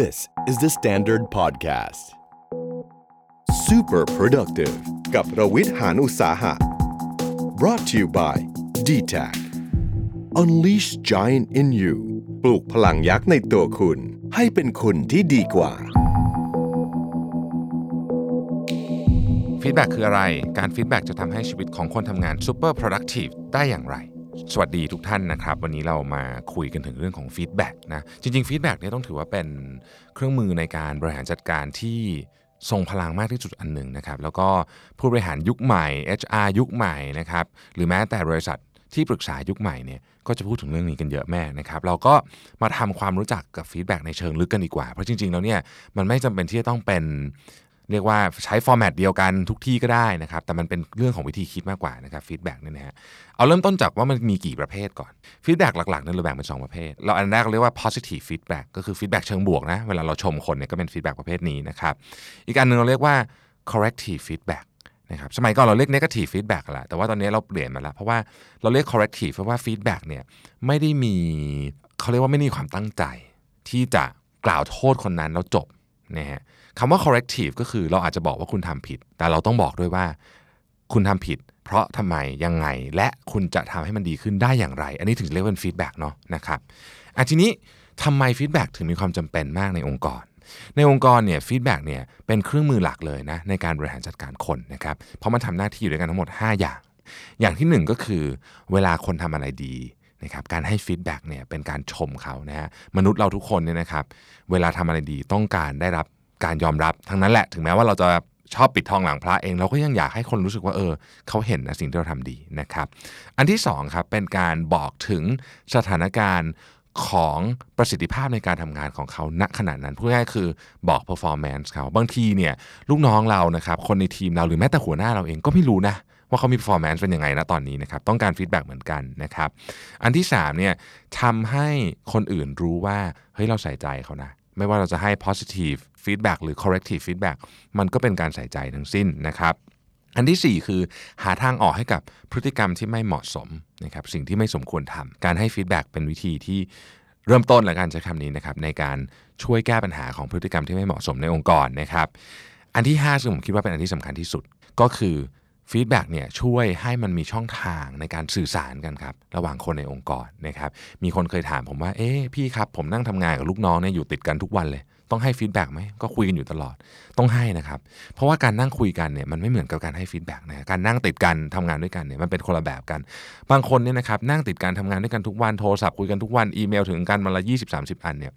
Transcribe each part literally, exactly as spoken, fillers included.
This is the Standard Podcast Super Productive กับKaprawid Hanusaha Brought to you by ดี เทค Unleash Giant in You ปลูกพลังยักษ์ในตัวคุณให้เป็นคนที่ดีกว่าฟีดแบ็กคืออะไรการฟีดแบ็กจะทำให้ชีวิตของคนทำงาน Super Productive ได้อย่างไรสวัสดีทุกท่านนะครับวันนี้เรามาคุยกันถึงเรื่องของฟีดแบ็กนะจริงๆฟีดแบ็กเนี่ยต้องถือว่าเป็นเครื่องมือในการบริหารจัดการที่ทรงพลังมากที่สุดอันหนึ่งนะครับแล้วก็ผู้บริหารยุคใหม่ เอช อาร์ ยุคใหม่นะครับหรือแม้แต่บริษัทที่ปรึกษายุคใหม่เนี่ยก็จะพูดถึงเรื่องนี้กันเยอะแม่นะครับเราก็มาทำความรู้จักกับฟีดแบ็กในเชิงลึกกันดีกว่าเพราะจริงๆแล้วเนี่ยมันไม่จำเป็นที่จะต้องเป็นเรียกว่าใช้ฟอร์แมตเดียวกันทุกที่ก็ได้นะครับแต่มันเป็นเรื่องของวิธีคิดมากกว่านะครับฟีดแบ็กเนี่ยนะฮะเอาเริ่มต้นจากว่ามันมีกี่ประเภทก่อนฟีดแบ็กหลักๆเนี่ยเราแบ่งเป็นสองประเภทเราอันแรกเรียกว่า positive feedback ก็คือฟีดแบ็กเชิงบวกนะเวลาเราชมคนเนี่ยก็เป็นฟีดแบ็กประเภทนี้นะครับอีกอันนึงเราเรียกว่า corrective feedback นะครับสมัยก่อนเราเรียก negative feedback แหละแต่ว่าตอนนี้เราเปลี่ยนมาแล้วเพราะว่าเราเรียก corrective เพราะว่าฟีดแบ็กเนี่ยไม่ได้มีเขาเรียกว่าไม่มีความตั้งใจที่จะกล่าวโทษคนนั้นแล้วจบนะฮะคำว่า corrective ก็คือเราอาจจะบอกว่าคุณทำผิดแต่เราต้องบอกด้วยว่าคุณทำผิดเพราะทำไมยังไงและคุณจะทำให้มันดีขึ้นได้อย่างไรอันนี้ถึงเรียกว่า feedback เนาะนะครับอ่ะทีนี้ทำไม feedback ถึงมีความจำเป็นมากในองค์กรในองค์กรเนี่ย feedback เนี่ยเป็นเครื่องมือหลักเลยนะในการบริหารจัดการคนนะครับเพราะมันทำหน้าที่อยู่ด้วยกันทั้งหมดห้าอย่างอย่างที่หนึ่งก็คือเวลาคนทำอะไรดีนะครับการให้ฟีดแบ็กเนี่ยเป็นการชมเขานะฮะมนุษย์เราทุกคนเนี่ยนะครับเวลาทำอะไรดีต้องการได้รับการยอมรับทั้งนั้นแหละถึงแม้ว่าเราจะชอบปิดทองหลังพระเองเราก็ยังอยากให้คนรู้สึกว่าเออเขาเห็นนะสิ่งที่เราทำดีนะครับอันที่สองครับเป็นการบอกถึงสถานการณ์ของประสิทธิภาพในการทำงานของเขาณขณะนั้นพูดง่ายๆคือบอก performance เขาบางทีเนี่ยลูกน้องเรานะครับคนในทีมเราหรือแม้แต่หัวหน้าเราเองก็ไม่รู้นะว่าเขามี performance เป็นยังไงนะตอนนี้นะครับต้องการ feedback เหมือนกันนะครับอันที่สามเนี่ยทำให้คนอื่นรู้ว่าเฮ้ยเราใส่ใจเขานะไม่ว่าเราจะให้ positive feedback หรือ corrective feedback มันก็เป็นการใส่ใจทั้งสิ้นนะครับอันที่สี่คือหาทางออกให้กับพฤติกรรมที่ไม่เหมาะสมนะครับสิ่งที่ไม่สมควรทำการให้ feedback เป็นวิธีที่เริ่มต้นและการใช้คำนี้นะครับในการช่วยแก้ปัญหาของพฤติกรรมที่ไม่เหมาะสมในองค์กรนะครับอันที่ห้าซึ่งผมคิดว่าเป็นอันที่สำคัญที่สุดก็คือฟีดแบ็กเนี่ยช่วยให้มันมีช่องทางในการสื่อสารกันครับระหว่างคนในองค์กรนะครับมีคนเคยถามผมว่าเอ๊ะพี่ครับผมนั่งทำงานกับลูกน้องเนี่ยอยู่ติดกันทุกวันเลยต้องให้ฟีดแบ็กไหมก็คุยกันอยู่ตลอดต้องให้นะครับเพราะว่าการนั่งคุยกันเนี่ยมันไม่เหมือนกับการให้ฟีดแบ็กนะการนั่งติดกันทำงานด้วยกันเนี่ยมันเป็นคนละแบบกันบางคนเนี่ยนะครับนั่งติดกันทำงานด้วยกันทุกวันโทรศัพท์คุยกันทุกวันอีเมลถึงกันวันละยี่สิบสามสิบอันเนี่ย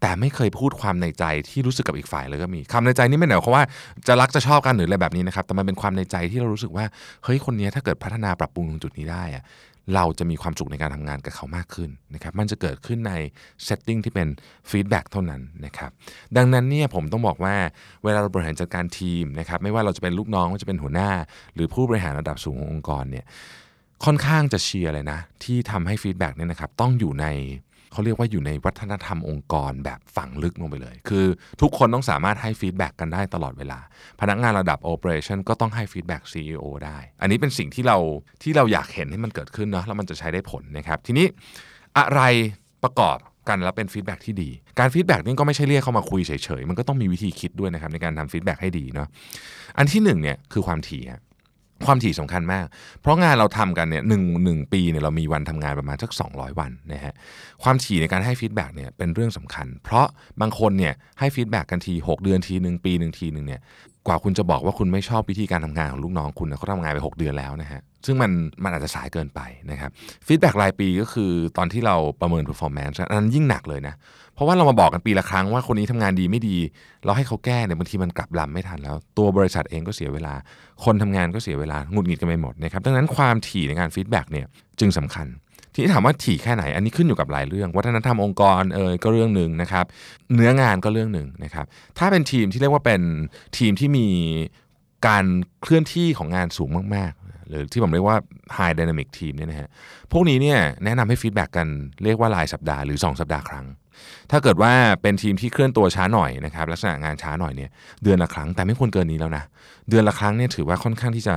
แต่ไม่เคยพูดความในใจที่รู้สึกกับอีกฝ่ายเลยก็มีคำในใจนี่ไม่ได้หมายความว่าจะรักจะชอบกันหรืออะไรแบบนี้นะครับแต่มันเป็นความในใจที่เรารู้สึกว่าเฮ้ยคนนี้ถ้าเกิดพัฒนาปรับปรุงตรงจุดนี้ได้อะเราจะมีความสุขในการทำงานกับเขามากขึ้นนะครับมันจะเกิดขึ้นในเซตติ้งที่เป็นฟีดแบ็กเท่านั้นนะครับดังนั้นเนี่ยผมต้องบอกว่าเวลาเราบริหารจัดการทีมนะครับไม่ว่าเราจะเป็นลูกน้องว่าจะเป็นหัวหน้าหรือผู้บริหารระดับสูงขององค์กรเนี่ยค่อนข้างจะเชียร์เลยนะที่ทำให้ฟีดแบ็กเนี่ยนะครับต้องอยู่ในเขาเรียกว่าอยู่ในวัฒนธรรมองค์กรแบบฝังลึกลงไปเลยคือทุกคนต้องสามารถให้ฟีดแบ็กกันได้ตลอดเวลาพนักงานระดับโอเปอเรชั่นก็ต้องให้ฟีดแบ็ก ซี อี โอ ได้อันนี้เป็นสิ่งที่เราที่เราอยากเห็นให้มันเกิดขึ้นเนาะแล้วมันจะใช้ได้ผลนะครับทีนี้อะไรประกอบกันแล้วเป็นฟีดแบ็กที่ดีการฟีดแบ็กนี่ก็ไม่ใช่เรียกเข้ามาคุยเฉยๆมันก็ต้องมีวิธีคิดด้วยนะครับในการทำฟีดแบ็กให้ดีเนาะอันที่หนึ่งเนี่ยคือความถี่ความถี่สำคัญมากเพราะงานเราทำกันเนี่ยหนึ่งหนึ่งปีเนี่ยเรามีวันทำงานประมาณสักสองร้อยวันนะฮะความถี่ในการให้ฟีดแบ็กเนี่ยเป็นเรื่องสำคัญเพราะบางคนเนี่ยให้ฟีดแบ็กกันทีหกเดือนทีหนึ่งปีหนึ่งทีหนึ่งเนี่ยกว่าคุณจะบอกว่าคุณไม่ชอบวิธีการทำงานของลูกน้องคุณนะเขาทำงานไปหกเดือนแล้วนะฮะซึ่งมันมันอาจจะสายเกินไปนะครับฟีดแบ็กรายปีก็คือตอนที่เราประเมิน performance อันนั้นยิ่งหนักเลยนะเพราะว่าเรามาบอกกันปีละครั้งว่าคนนี้ทำงานดีไม่ดีเราให้เขาแก้เนี่ยบางทีมันกลับลำไม่ทันแล้วตัวบริษัทเองก็เสียเวลาคนทำงานก็เสียเวลาหงุดหงิดกันไปหมดนะครับดังนั้นความถี่ในการฟีดแบ็กเนี่ยจึงสำคัญทีนี้ถามว่าถี่แค่ไหนอันนี้ขึ้นอยู่กับหลายเรื่องวัฒนธรรมองค์กรเอ่ยก็เรื่องนึงนะครับเนื้องานก็เรื่องนึงนะครับถ้าเป็นทีมที่เรียกว่าเป็นทีมที่มีการเคลื่อนที่ของงานสูงมากๆหรือที่ผมเรียกว่า high dynamic team เนี่ยนะฮะพวกนี้เนี่ยแนะนำให้ฟีดแบ็กกันเรียกว่ารายสัปดาห์หรือสองสัปดาห์ครั้งถ้าเกิดว่าเป็นทีมที่เคลื่อนตัวช้าหน่อยนะครับลักษณะงานช้าหน่อยเนี่ยเดือนละครั้งแต่ไม่ควรเกินนี้แล้วนะเดือนละครั้งเนี่ยถือว่าค่อนข้างที่จะ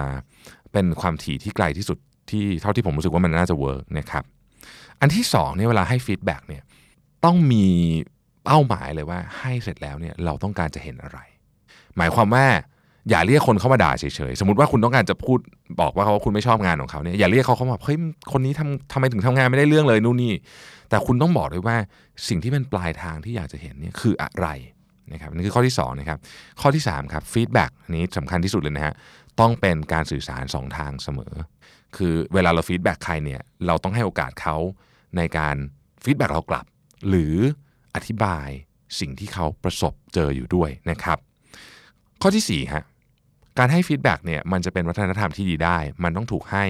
เป็นความถี่ที่ไกลที่สุดที่เท่าที่ผมรู้สึกว่ามันน่าจะเวิร์กนะครับอันที่สองเนี่ยเวลาให้ฟีดแบ็กเนี่ยต้องมีป เป้าหมายเลยว่าให้เสร็จแล้วเนี่ยเราต้องการจะเห็นอะไรหมายความว่าอย่าเรียกคนเข้ามาด่าเฉยๆสมมุติว่าคุณต้องการจะพูดบอกว่าเขาคุณไม่ชอบงานของเขาเนี่ยอย่าเรียกเขาเข้ามาเฮ้ยคนนี้ทำทำไมถึงทำงานไม่ได้เรื่องเลยนู่นนี่แต่คุณต้องบอกด้วยว่าสิ่งที่เป็นปลายทางที่อยากจะเห็นเนี่ยคืออะไรนะครับนี่คือข้อที่สองนะครับข้อที่สามครับฟีดแบ็กนี้สำคัญที่สุดเลยนะฮะต้องเป็นการสื่อสารสองทางเสมอคือเวลาเราฟีดแบ็กใครเนี่ยเราต้องให้โอกาสเขาในการฟีดแบ็กเรากลับหรืออธิบายสิ่งที่เขาประสบเจออยู่ด้วยนะครับข้อที่สี่ฮะการให้ฟีดแบ็กเนี่ยมันจะเป็นวัฒนธรรมที่ดีได้มันต้องถูกให้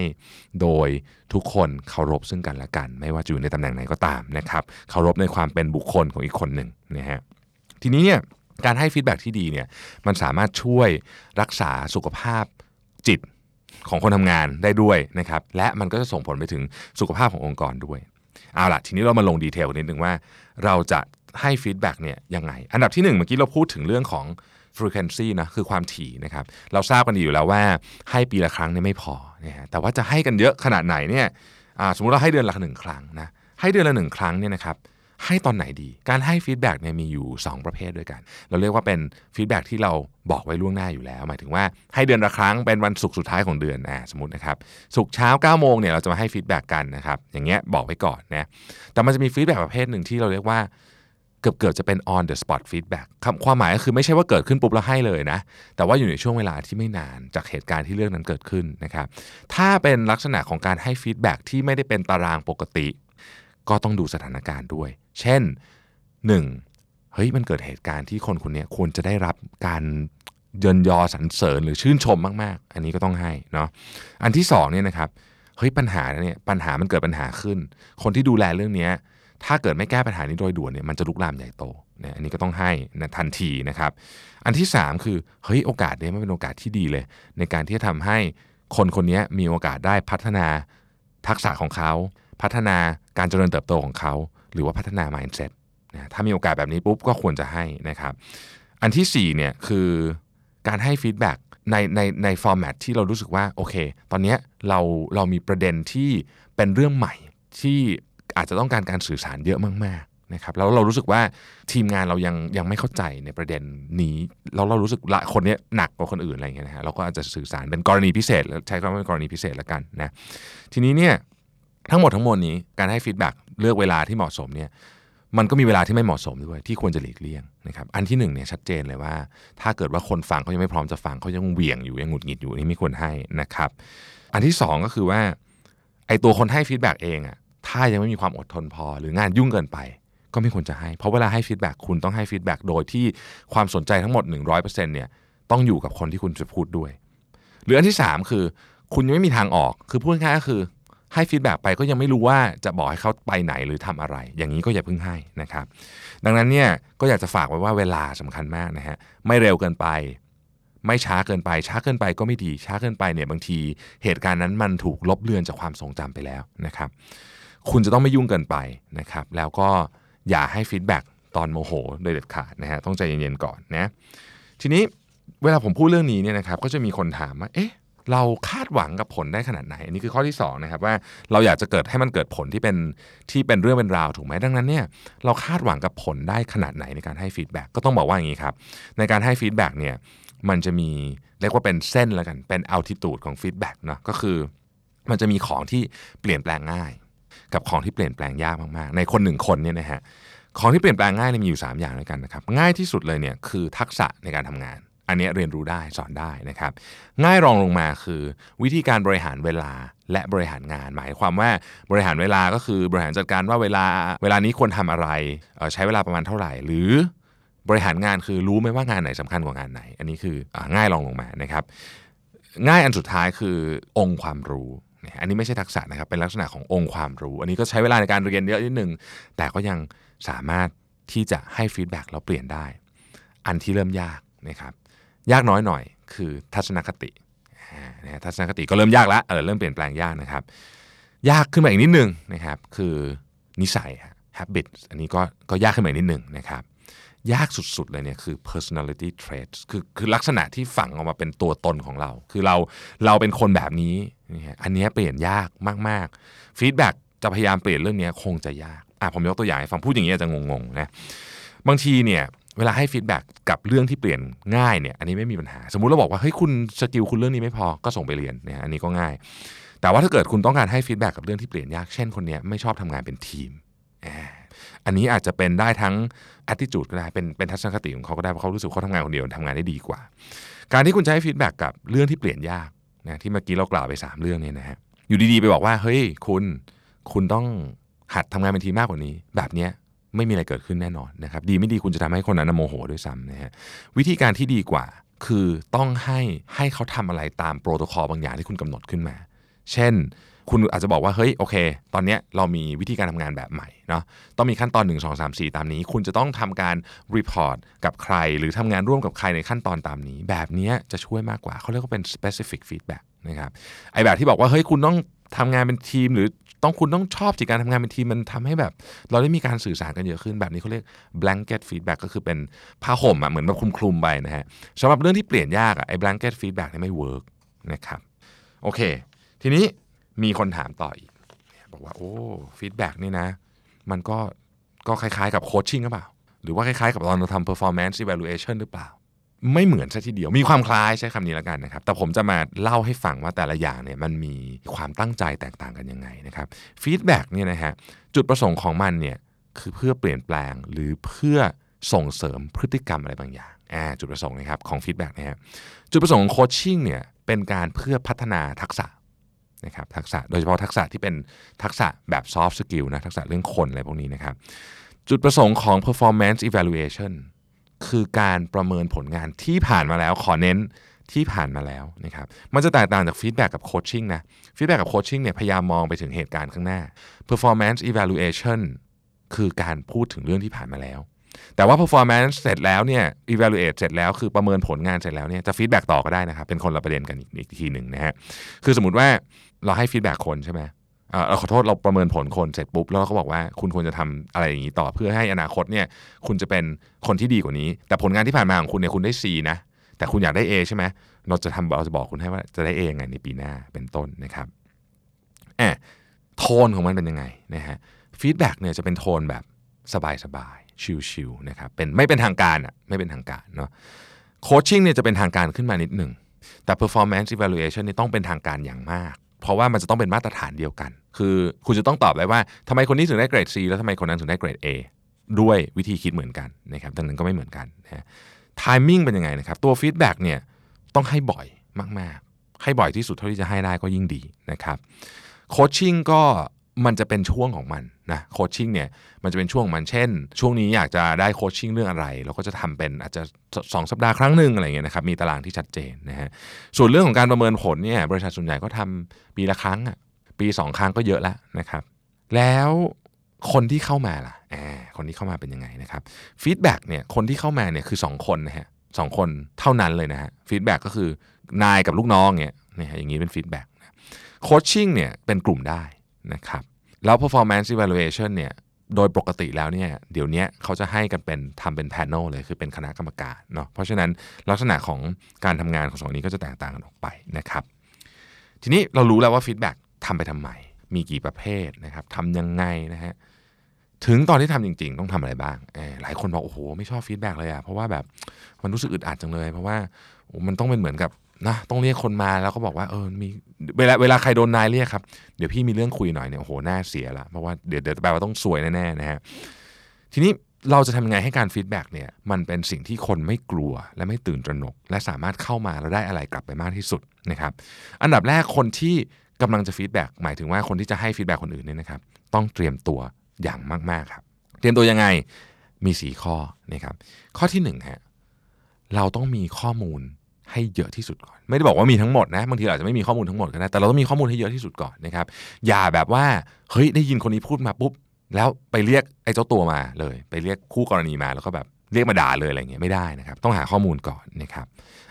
โดยทุกคนเคารพซึ่งกันและกันไม่ว่าจะอยู่ในตำแหน่งไหนก็ตามนะครับเคารพในความเป็นบุคคลของอีกคนหนึ่งนะฮะทีนี้เนี่ยการให้ฟีดแบ็กที่ดีเนี่ยมันสามารถช่วยรักษาสุขภาพจิตของคนทำงานได้ด้วยนะครับและมันก็จะส่งผลไปถึงสุขภาพขององค์กรด้วยเอาล่ะทีนี้เรามาลงดีเทลนิดนึงว่าเราจะให้ฟีดแบ็กเนี่ยยังไงอันดับที่หนึ่งเมื่อกี้เราพูดถึงเรื่องของfrequency นะคือความถี่นะครับเราทราบกันดีอยู่แล้วว่าให้ปีละครั้งเนี่ยไม่พอนะฮะแต่ว่าจะให้กันเยอะขนาดไหนเนี่ยสมมุติเราให้เดือนละหนึ่งครั้งนะให้เดือนละหนึ่งครั้งเนี่ยนะครับให้ตอนไหนดีการให้ฟีดแบ็กเนี่ยมีอยู่สองประเภทด้วยกันเราเรียกว่าเป็นฟีดแบ็กที่เราบอกไว้ล่วงหน้าอยู่แล้วหมายถึงว่าให้เดือนละครั้งเป็นวันศุกร์สุดท้ายของเดือนอ่าสมมุตินะครับศุกร์เช้า เก้าโมง นเนี่ยเราจะมาให้ฟีดแบ็กกันนะครับอย่างเงี้ยบอกไว้ก่อนนะแต่มันจะมีฟีดแบ็กประเภทนึงที่เราเรียกว่าเกือบๆจะเป็น on the spot feedback ความหมายก็คือไม่ใช่ว่าเกิดขึ้นปุ๊บแล้วให้เลยนะแต่ว่าอยู่ในช่วงเวลาที่ไม่นานจากเหตุการณ์ที่เรื่องนั้นเกิดขึ้นนะครับถ้าเป็นลักษณะของการให้ feedback ที่ไม่ได้เป็นตารางปกติก็ต้องดูสถานการณ์ด้วยเช่นหนึ่งเฮ้ยมันเกิดเหตุการณ์ที่คนคนนี้ควรจะได้รับการเยินยอสรรเสริญหรือชื่นชมมากๆอันนี้ก็ต้องให้เนาะอันที่สองเนี่ยนะครับเฮ้ยปัญหาเนี่ยปัญหามันเกิดปัญหาขึ้นคนที่ดูแลเรื่องนี้ถ้าเกิดไม่แก้ปัญหานี้โดยด่วนเนี่ยมันจะลุกลามใหญ่โตนะอันนี้ก็ต้องให้นะทันทีนะครับอันที่สามคือเฮ้ยโอกาสนี้มันเป็นโอกาสที่ดีเลยในการที่จะทำให้คนคนนี้มีโอกาสได้พัฒนาทักษะของเขาพัฒนาการเจริญเติบโตของเขาหรือว่าพัฒนา mindset นะถ้ามีโอกาสแบบนี้ปุ๊บก็ควรจะให้นะครับอันที่สี่เนี่ยคือการให้ feedback ในในในฟอร์แมตที่เรารู้สึกว่าโอเคตอนนี้เราเรามีประเด็นที่เป็นเรื่องใหม่ที่อาจจะต้องการการสื่อสารเยอะมากๆนะครับแล้วเรารู้สึกว่าทีมงานเรายังยังไม่เข้าใจในประเด็นนี้แล้วเรารู้สึกละคนนี้หนักกว่าคนอื่นอะไรอย่างเงี้ยนะฮะเราก็อาจจะสื่อสารเป็นกรณีพิเศษใช้คำว่าเป็นกรณีพิเศษละกันนะทีนี้เนี่ยทั้งหมดทั้งมวลนี้การให้ฟีดแบ็กเลือกเวลาที่เหมาะสมเนี่ยมันก็มีเวลาที่ไม่เหมาะสมด้วยที่ควรจะหลีกเลี่ยงนะครับอันที่หนึ่งเนี่ยชัดเจนเลยว่าถ้าเกิดว่าคนฟังเขายังไม่พร้อมจะฟังเขายังเหวี่ยงอยู่ยังหงุดหงิดอยู่นี่ไม่ควรให้นะครับอันที่สองก็คือว่าไอตัวคนให้ฟีดแบ็กเองอะถ้ายังไม่มีความอดทนพอหรืองานยุ่งเกินไปก็ไม่ควรจะให้เพราะเวลาให้ฟีดแบ็กคุณต้องให้ฟีดแบ็กโดยที่ความสนใจทั้งหมด หนึ่งร้อยเปอร์เซ็นต์ เนี่ยต้องอยู่กับคนที่คุณจะพูดด้วยหรืออันที่สามคือคุณยังไม่มีทางออกคือพูดง่ายๆก็คือให้ฟีดแบ็กไปก็ยังไม่รู้ว่าจะบอกให้เขาไปไหนหรือทำอะไรอย่างนี้ก็อย่าเพิ่งให้นะครับดังนั้นเนี่ยก็อยากจะฝากไว้ว่าเวลาสำคัญมากนะฮะไม่เร็วเกินไปไม่ช้าเกินไปช้าเกินไปก็ไม่ดีช้าเกินไปเนี่ยบางทีเหตุการณ์นั้นมันถูกลบเลือนจากความทรงจำไปแล้วนะครับคุณจะต้องไม่ยุ่งเกินไปนะครับแล้วก็อย่าให้ฟีดแบ็กตอนโมโหโดยเด็ดขาดนะฮะต้องใจเย็นๆก่อนนะทีนี้เวลาผมพูดเรื่องนี้เนี่ยนะครับก็จะมีคนถามว่าเอ๊ะเราคาดหวังกับผลได้ขนาดไหนอันนี้คือข้อที่สองนะครับว่าเราอยากจะเกิดให้มันเกิดผลที่เป็นที่เป็นเรื่องเป็นราวถูกไหมดังนั้นเนี่ยเราคาดหวังกับผลได้ขนาดไหนในการให้ฟีดแบ็กก็ต้องบอกว่าอย่างนี้ครับในการให้ฟีดแบ็กเนี่ยมันจะมีเรียกว่าเป็นเส้นละกันเป็น altitude ของฟีดแบ็กเนาะก็คือมันจะมีของที่เปลี่ยนแปลงง่ายกับของที่เปลี่ยนแปลงยากมากๆในคนหนึ่งคนเนี่ยนะฮะของที่เปลี่ยนแปลงง่ายมีอยู่สามอย่างด้วยกันนะครับง่ายที่สุดเลยเนี่ยคือทักษะในการทำงานอันนี้เรียนรู้ได้สอนได้นะครับง่ายรองลงมาคือวิธีการบริหารเวลาและบริหารงานหมายความว่าบริหารเวลาก็คือบริหารจัดการว่าเวลาเวลานี้ควรทำอะไรใช้เวลาประมาณเท่าไหร่หรือบริหารงานคือรู้ไหมว่างานไหนสำคัญกว่างานไหนอันนี้คือง่ายรองลงมานะครับง่ายอันสุดท้ายคือองค์ความรู้อันนี้ไม่ใช่ทักษะนะครับเป็นลักษณะขององค์ความรู้อันนี้ก็ใช้เวลาในการเรียนเยอะนิดนึงแต่ก็ยังสามารถที่จะให้ฟีดแบ็กเราเปลี่ยนได้อันที่เริ่มยากนะครับยากน้อยหน่อยคือทัศนคติทัศนคติก็เริ่มยากแล้วเออเริ่มเปลี่ยนแปลงยากนะครับยากขึ้นมาอีกนิดนึงนะครับคือนิสัย habit อันนี้ก็ก็ยากขึ้นมาอีกนิดนึงนะครับยากสุดๆเลยเนี่ยคือ personality traits คือคือลักษณะที่ฝังออกมาเป็นตัวตนของเราคือเราเราเป็นคนแบบนี้อันนี้เปลี่ยนยากมากๆฟีดแบ็กจะพยายามเปลี่ยนเรื่องนี้คงจะยากอ่ะผมยกตัวอย่างให้ฟังพูดอย่างนี้จะงงๆนะ บางทีเนี่ยเวลาให้ฟีดแบ็กกับเรื่องที่เปลี่ยนง่ายเนี่ยอันนี้ไม่มีปัญหาสมมุติเราบอกว่าเฮ้ยคุณสกิลคุณเรื่องนี้ไม่พอก็ส่งไปเรียนเนี่ยอันนี้ก็ง่ายแต่ว่าถ้าเกิดคุณต้องการให้ฟีดแบ็กกับเรื่องที่เปลี่ยนยากเช่นคนเนี้ยไม่ชอบทำงานเป็นทีมอันนี้อาจจะเป็นได้ทั้ง attitude ก็ได้เป็นเป็นทัศนคติของเขาก็ได้เพราะเขารู้สึกเขาทำงานคนเดียวทำงานได้ดีกว่าการที่คุณจะให้ฟีดแบ็กกับเรื่องที่เปลี่ยนยากนะที่เมื่อกี้เรากล่าวไปสามเรื่องเนี่ยนะฮะอยู่ดีๆไปบอกว่าเฮ้ยคุณคุณต้องหัดทำงานเป็นทีมมากกว่านี้แบบเนี้ยไม่มีอะไรเกิดขึ้นแน่นอนนะครับดีไม่ดีคุณจะทำให้คนนั้นโมโหด้วยซ้ำนะฮะวิธีการที่ดีกว่าคือต้องให้ให้เขาทำอะไรตามโปรโตคอลบางอย่างที่คุณกำหนดขึ้นมาเช่นคุณอาจจะบอกว่าเฮ้ยโอเคตอนนี้เรามีวิธีการทำงานแบบใหม่เนาะต้องมีขั้นตอนหนึ่ง สอง สาม สี่ตามนี้คุณจะต้องทำการรีพอร์ตกับใครหรือทำงานร่วมกับใครในขั้นตอนตามนี้แบบนี้จะช่วยมากกว่าเขาเรียกว่าเป็น specific feedback นะครับไอ้แบบที่บอกว่าเฮ้ยคุณต้องทำงานเป็นทีมหรือต้องคุณต้องชอบจิตการทำงานเป็นทีมมันทำให้แบบเราได้มีการสื่อสารกันเยอะขึ้นแบบนี้เขาเรียก blanket feedback ก็คือเป็นผ้าห่มอ่ะเหมือนแบบคลุมๆไปนะฮะสำหรับเรื่องที่เปลี่ยนยากอ่ะไอ้ blanket feedback เนี่ยไม่เวิร์กนะครับโอเคทีนี้มีคนถามต่ออีกบอกว่าโอ้ฟีดแบ็กนี่นะมันก็ก็คล้ายๆกับโคชชิ่งหรือเปล่าหรือว่าคล้ายๆกับตอนเราทำ performance evaluation หรือเปล่าไม่เหมือนซะทีเดียวมีความคล้ายใช้คำนี้แล้วกันนะครับแต่ผมจะมาเล่าให้ฟังว่าแต่ละอย่างเนี่ยมันมีความตั้งใจแตกต่างกันยังไงนะครับฟีดแบ็กเนี่ยนะฮะจุดประสงค์ของมันเนี่ยคือเพื่อเปลี่ยนแปลงหรือเพื่อส่งเสริมพฤติกรรมอะไรบางอย่างอ่าจุดประสงค์นะครับของฟีดแบ็กนะฮะจุดประสงค์ของโคชชิ่งเนี่ยเป็นการเพื่อพัฒนาทักษะนะครับทักษะโดยเฉพาะทักษะที่เป็นทักษะแบบ soft skill นะทักษะเรื่องคนอะไรพวกนี้นะครับจุดประสงค์ของ performance evaluation คือการประเมินผลงานที่ผ่านมาแล้วขอเน้นที่ผ่านมาแล้วนะครับมันจะแตกต่างจาก feedback กับ coaching นะ feedback กับ coaching เนี่ยพยายามมองไปถึงเหตุการณ์ข้างหน้า performance evaluation คือการพูดถึงเรื่องที่ผ่านมาแล้วแต่ว่า performance เสร็จแล้วเนี่ย evaluate เสร็จแล้วคือประเมินผลงานเสร็จแล้วเนี่ยจะ feedback ต่อก็ได้นะครับเป็นคนละประเด็นกันอีกทีนึงนะฮะคือสมมติว่าเราให้ฟีดแบ็กคนใช่ไหมเออขอโทษเราประเมินผลคนเสร็จปุ๊บแล้วก็บอกว่าคุณควรจะทำอะไรอย่างนี้ต่อเพื่อให้อนาคตเนี่ยคุณจะเป็นคนที่ดีกว่านี้แต่ผลงานที่ผ่านมาของคุณเนี่ยคุณได้ C นะแต่คุณอยากได้ A ใช่ไหมเราจะทำเราจะบอกคุณให้ว่าจะได้ A ยังไงในปีหน้าเป็นต้นนะครับอ่ะโทนของมันเป็นยังไงนะฮะฟีดแบ็กเนี่ยจะเป็นโทนแบบสบายๆชิลๆนะครับเป็นไม่เป็นทางการอ่ะไม่เป็นทางการเนาะโคชชิ่งเนี่ยจะเป็นทางการขึ้นมานิดนึงแต่ performance evaluation นี่ต้องเป็นทางการอย่างมากเพราะว่ามันจะต้องเป็นมาตรฐานเดียวกันคือคุณจะต้องตอบได้ว่าทำไมคนนี้ถึงได้เกรด C แล้วทำไมคนนั้นถึงได้เกรด A ด้วยวิธีคิดเหมือนกันนะครับดังนั้นก็ไม่เหมือนกันนะฮะไทมิ่งเป็นยังไงนะครับตัวฟีดแบ็กเนี่ยต้องให้บ่อยมากๆให้บ่อยที่สุดเท่าที่จะให้ได้ก็ยิ่งดีนะครับโคชชิ่งก็มันจะเป็นช่วงของมันนะโคชชิ่งเนี่ยมันจะเป็นช่วงมันเช่นช่วงนี้อยากจะได้โคชชิ่งเรื่องอะไรเราก็จะทำเป็นอาจจะสองสัปดาห์ครั้งหนึ่งอะไรเงี้ยนะครับมีตารางที่ชัดเจนนะฮะส่วนเรื่องของการประเมินผลเนี่ยบริษัทส่วนใหญ่ก็ทำปีละครั้งอ่ะปีสองครั้งก็เยอะแล้วนะครับแล้วคนที่เข้ามาล่ะอ่าคนที่เข้ามาเป็นยังไงนะครับฟีดแบ็กเนี่ยคนที่เข้ามาเนี่ยคือสองคนนะฮะสองคนเท่านั้นเลยนะฮะฟีดแบ็กก็คือนายกับลูกน้องเนี่ยนะฮะอย่างนี้เป็นฟีดแบ็กนะโคชชิ่งเนี่ยเป็นกลุ่มได้นะครับแล้ว performance evaluation เนี่ยโดยปกติแล้วเนี่ยเดี๋ยวนี้เขาจะให้กันเป็นทำเป็น panel เลยคือเป็นคณะกรรมการเนาะเพราะฉะนั้นลักษณะของการทำงานของสองนี้ก็จะแตกต่างกันออกไปนะครับทีนี้เรารู้แล้วว่า feedback ทำไปทำไมมีกี่ประเภทนะครับทำยังไงนะฮะถึงตอนที่ทำจริงๆต้องทำอะไรบ้างหลายคนบอกโอ้โหไม่ชอบ feedback เลยอะเพราะว่าแบบมันรู้สึกอึดอัดจังเลยเพราะว่ามันต้องเป็นเหมือนกับนะต้องเรียกคนมาแล้วก็บอกว่าเออมีเวลาเวลาใครโดนนายเรียกครับเดี๋ยวพี่มีเรื่องคุยหน่อยเนี่ยโอ้โหน่าเสียละเพราะว่าเดี๋ยวเดี๋ยวแปลว่าต้องซวยแน่ๆนะฮะทีนี้เราจะทำยังไงให้การฟีดแบ็กเนี่ยมันเป็นสิ่งที่คนไม่กลัวและไม่ตื่นตระหนกและสามารถเข้ามาแล้วได้อะไรกลับไปมากที่สุดนะครับอันดับแรกคนที่กำลังจะฟีดแบ็กหมายถึงว่าคนที่จะให้ฟีดแบ็กคนอื่นเนี่ยนะครับต้องเตรียมตัวอย่างมากๆครับเตรียมตัวยังไงมีสี่ข้อนะครับข้อที่หนึ่งฮะเราต้องมีข้อมูลให้เยอะที่สุดก่อนไม่ได้บอกว่ามีทั้งหมดนะบางทีอาจจะไม่มีข้อมูลทั้งหมดก็ได้แต่เราต้องมีข้อมูลให้เยอะที่สุดก่อนนะครับอย่าแบบว่าเฮ้ยได้ยินคนนี้พูดมาปุ๊บแล้วไปเรียกไอ้เจ้าตัวมาเลยไปเรียกคู่กรณีมาแล้วก็แบบเรียกมาด่าเลยอะไรเงี้ยไม่ได้นะครับต้องหาข้อมูลก่อนนะครับ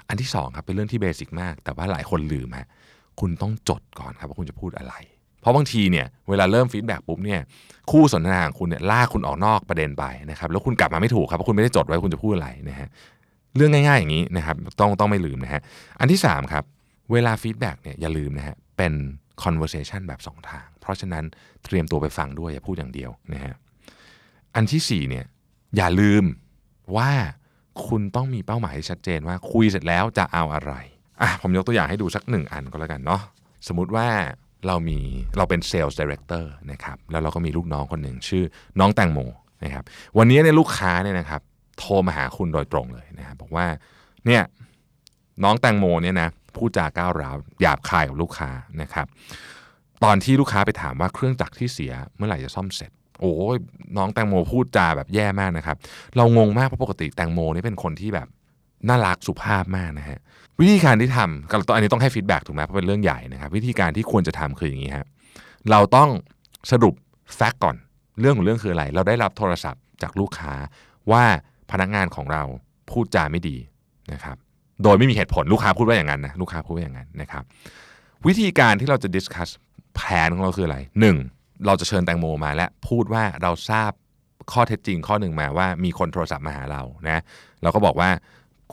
อันที่สองครับเป็นเรื่องที่เบสิกมากแต่ว่าหลายคนลืมฮะคุณต้องจดก่อนครับว่าคุณจะพูดอะไรเพราะบางทีเนี่ยเวลาเริ่มฟีดแบ็กปุ๊บเนี่ยคู่สนทนาของคุณเนี่ยลากคุณออกนอกประเด็นไปนะครับแล้วคุณกลับมาไม่ถูกครับเพราะคุณไม่ได้จดไว้คุณจะพูดอะไรนะฮะเรื่องง่ายๆอย่างนี้นะครับต้องต้องไม่ลืมนะฮะอันที่สามครับเวลาฟีดแบ็กเนี่ยอย่าลืมนะฮะเป็น conversation แบบสองทางเพราะฉะนั้นเตรียมตัวไปฟังด้วยอย่าพูดอย่างเดียวนะฮะอันที่สี่เนี่ย อย่าลืมว่าคุณต้องมีเป้าหมายชัดเจนว่าคุยเสร็จแล้วจะเอาอะไรอ่ะผมยกตัวอย่างให้ดูสักหนึ่งอันก็แล้วกันเนาะสมมุติว่าเรามีเราเป็นเซลส์ไดเรคเตอร์นะครับแล้วเราก็มีลูกน้องคนหนึ่งชื่อน้องแตงโมนะครับวันนี้เนี่ยลูกค้าเนี่ยนะครับโทรมาหาคุณโดยตรงเลยนะครับบอกว่าเนี่ยน้องแตงโมเนี่ยนะพูดจาก้าวร้าวหยาบคายกับลูกค้านะครับตอนที่ลูกค้าไปถามว่าเครื่องจักรที่เสียเมื่อไหร่จะซ่อมเสร็จโอ้ยน้องแตงโมพูดจาแบบแย่มากนะครับเรางงมากเพราะปกติแตงโมนี่เป็นคนที่แบบน่ารักสุภาพมากนะฮะวิธีการที่ทำกับตอนอันนี้ต้องให้ฟีดแบ็กถูกไหมเพราะเป็นเรื่องใหญ่นะครับวิธีการที่ควรจะทำคืออย่างนี้ฮะเราต้องสรุปแฟกต์ก่อนเรื่องของเรื่องคืออะไรเราได้รับโทรศัพท์จากลูกค้าว่าพนักงานของเราพูดจาไม่ดีนะครับโดยไม่มีเหตุผลลูกค้าพูดว่าอย่างนั้นนะลูกค้าพูดว่าอย่างนั้นนะครับวิธีการที่เราจะดิสคัสแผนของเราคืออะไรหนึ่งเราจะเชิญแตงโมมาและพูดว่าเราทราบข้อเท็จจริงข้อหนึ่งมาว่ามีคนโทรศัพท์มาหาเรานะเราก็บอกว่า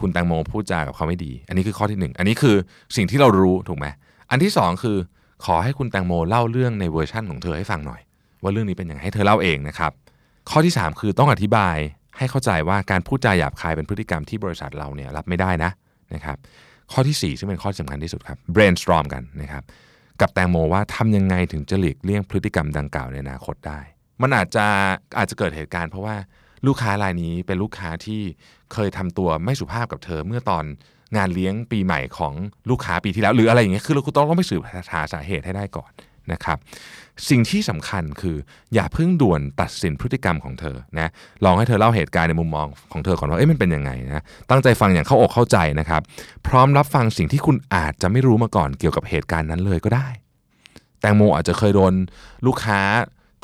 คุณแตงโมพูดจากับเขาไม่ดีอันนี้คือข้อที่หนึ่งอันนี้คือสิ่งที่เรารู้ถูกไหมอันที่สองคือขอให้คุณแตงโมเล่าเรื่องในเวอร์ชั่นของเธอให้ฟังหน่อยว่าเรื่องนี้เป็นอย่างให้เธอเล่าเองนะครับข้อที่สามคือต้องอธิบายให้เข้าใจว่าการพูดจาหยาบคายเป็นพฤติกรรมที่บริษัทเราเนี่ยรับไม่ได้นะนะครับข้อที่สี่ซึ่งเป็นข้อสำคัญที่สุดครับ brainstorm กันนะครับกับแตงโมว่าทำยังไงถึงจะหลีกเลี่ยงพฤติกรรมดังกล่าวในอนาคตได้มันอาจจะอาจจะเกิดเหตุการณ์เพราะว่าลูกค้ารายนี้เป็นลูกค้าที่เคยทำตัวไม่สุภาพกับเธอเมื่อตอนงานเลี้ยงปีใหม่ของลูกค้าปีที่แล้วหรืออะไรอย่างเงี้ยคือเราต้องไปสืบหาสาเหตุให้ได้ก่อนนะครับสิ่งที่สำคัญคืออย่าเพิ่งด่วนตัดสินพฤติกรรมของเธอนะลองให้เธอเล่าเหตุการณ์ในมุมมองของเธอก่อนว่าเอ๊ะมันเป็นยังไงนะตั้งใจฟังอย่างเข้าอกเข้าใจนะครับพร้อมรับฟังสิ่งที่คุณอาจจะไม่รู้มาก่อนเกี่ยวกับเหตุการณ์นั้นเลยก็ได้แตงโมอาจจะเคยโดนลูกค้า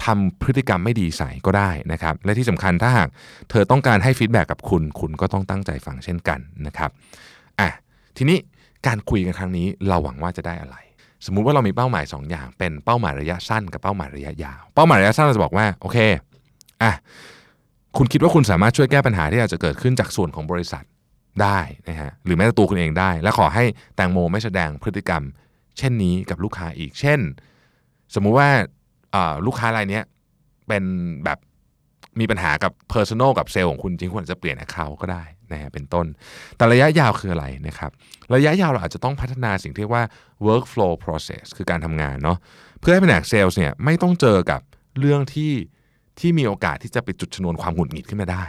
ทำพฤติกรรมไม่ดีใส่ก็ได้นะครับและที่สำคัญถ้าหากเธอต้องการให้ฟีดแบ็กกับคุณคุณก็ต้องตั้งใจฟังเช่นกันนะครับอ่ะทีนี้การคุยกันครั้งนี้เราหวังว่าจะได้อะไรสมมุติว่าเรามีเป้าหมายสองอย่างเป็นเป้าหมายระยะสั้นกับเป้าหมายระยะยาวเป้าหมายระยะสั้นเราจะบอกว่าโอเคอ่ะคุณคิดว่าคุณสามารถช่วยแก้ปัญหาที่อาจจะเกิดขึ้นจากส่วนของบริษัทได้นะฮะหรือแม้แต่ตัวคุณเองได้และขอให้แตงโมไม่แสดงพฤติกรรมเช่นนี้กับลูกค้าอีกเช่นสมมุติว่าลูกค้ารายนี้เป็นแบบมีปัญหากับ personal กับเซลล์ของคุณจริงควรจะเปลี่ยน account ก็ได้นะฮะเป็นต้นแต่ระยะยาวคืออะไรนะครับระยะยาวเราอาจจะต้องพัฒนาสิ่งที่ว่า workflow process คือการทำงานเนาะเพื่อให้แผนกเซลล์เนี่ยไม่ต้องเจอกับเรื่องที่ที่มีโอกาสที่จะไปจุดชนวนความหงุดหงิดขึ้นมาได้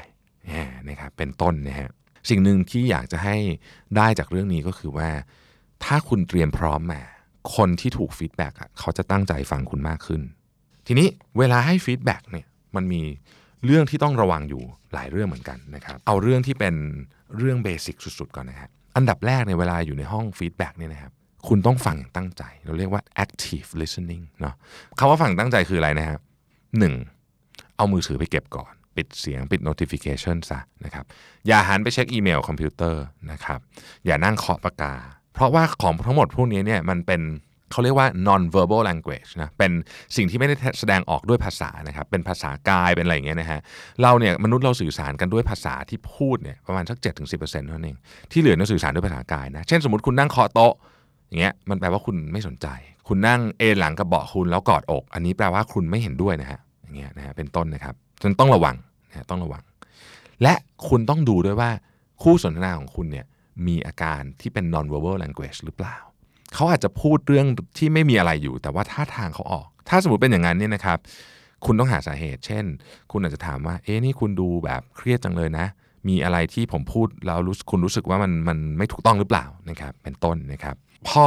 นะครับเป็นต้นนะฮะสิ่งหนึ่งที่อยากจะให้ได้จากเรื่องนี้ก็คือว่าถ้าคุณเตรียมพร้อมมาคนที่ถูกฟีดแบ็กเขาจะตั้งใจฟังคุณมากขึ้นทีนี้เวลาให้ฟีดแบ็กเนี่ยมันมีเรื่องที่ต้องระวังอยู่หลายเรื่องเหมือนกันนะครับเอาเรื่องที่เป็นเรื่องเบสิกสุดๆก่อนนะฮะอันดับแรกในเวลาอยู่ในห้องฟีดแบ็กเนี่ยนะครับคุณต้องฟังอย่างตั้งใจเราเรียกว่า active listening เนาะคำว่าฟังตั้งใจคืออะไรนะครับหนึ่งเอามือถือไปเก็บก่อนปิดเสียงปิด notification ซะนะครับอย่าหันไปเช็คอีเมลคอมพิวเตอร์นะครับอย่านั่งเคาะปากกาเพราะว่าของทั้งหมดพวกนี้เนี่ยมันเป็นเขาเรียกว่า non-verbal language นะเป็นสิ่งที่ไม่ได้แสดงออกด้วยภาษานะครับเป็นภาษากายเป็นอะไรอย่างเงี้ยนะฮะเราเนี่ยมนุษย์เราสื่อสารกันด้วยภาษาที่พูดเนี่ยประมาณสัก เจ็ดถึงสิบเปอร์เซ็นต์ เท่านั้นเองที่เหลือเราสื่อสารด้วยภาษากายนะเช่นสมมติคุณนั่งเคาะโต๊ะอย่างเงี้ยมันแปลว่าคุณไม่สนใจคุณนั่งเอนหลังกับเบาะคุณแล้วกอดอกอันนี้แปลว่าคุณไม่เห็นด้วยนะฮะอย่างเงี้ยนะฮะเป็นต้นนะครับจนต้องระวังนะต้องระวังและคุณต้องดูด้วยว่าคู่สนทนาของคุณเนี่ยมีอาการที่เป็น non-verbal language หรือเปล่าเขาอาจจะพูดเรื่องที่ไม่มีอะไรอยู่แต่ว่าท่าทางเขาออกถ้าสมมติเป็นอย่างนั้นเนี่ยนะครับคุณต้องหาสาเหตุเช่นคุณอาจจะถามว่าเอ๊ะนี่คุณดูแบบเครียดจังเลยนะมีอะไรที่ผมพูดแล้วรู้คุณรู้สึกว่ามันมันไม่ถูกต้องหรือเปล่านะครับเป็นต้นนะครับพอ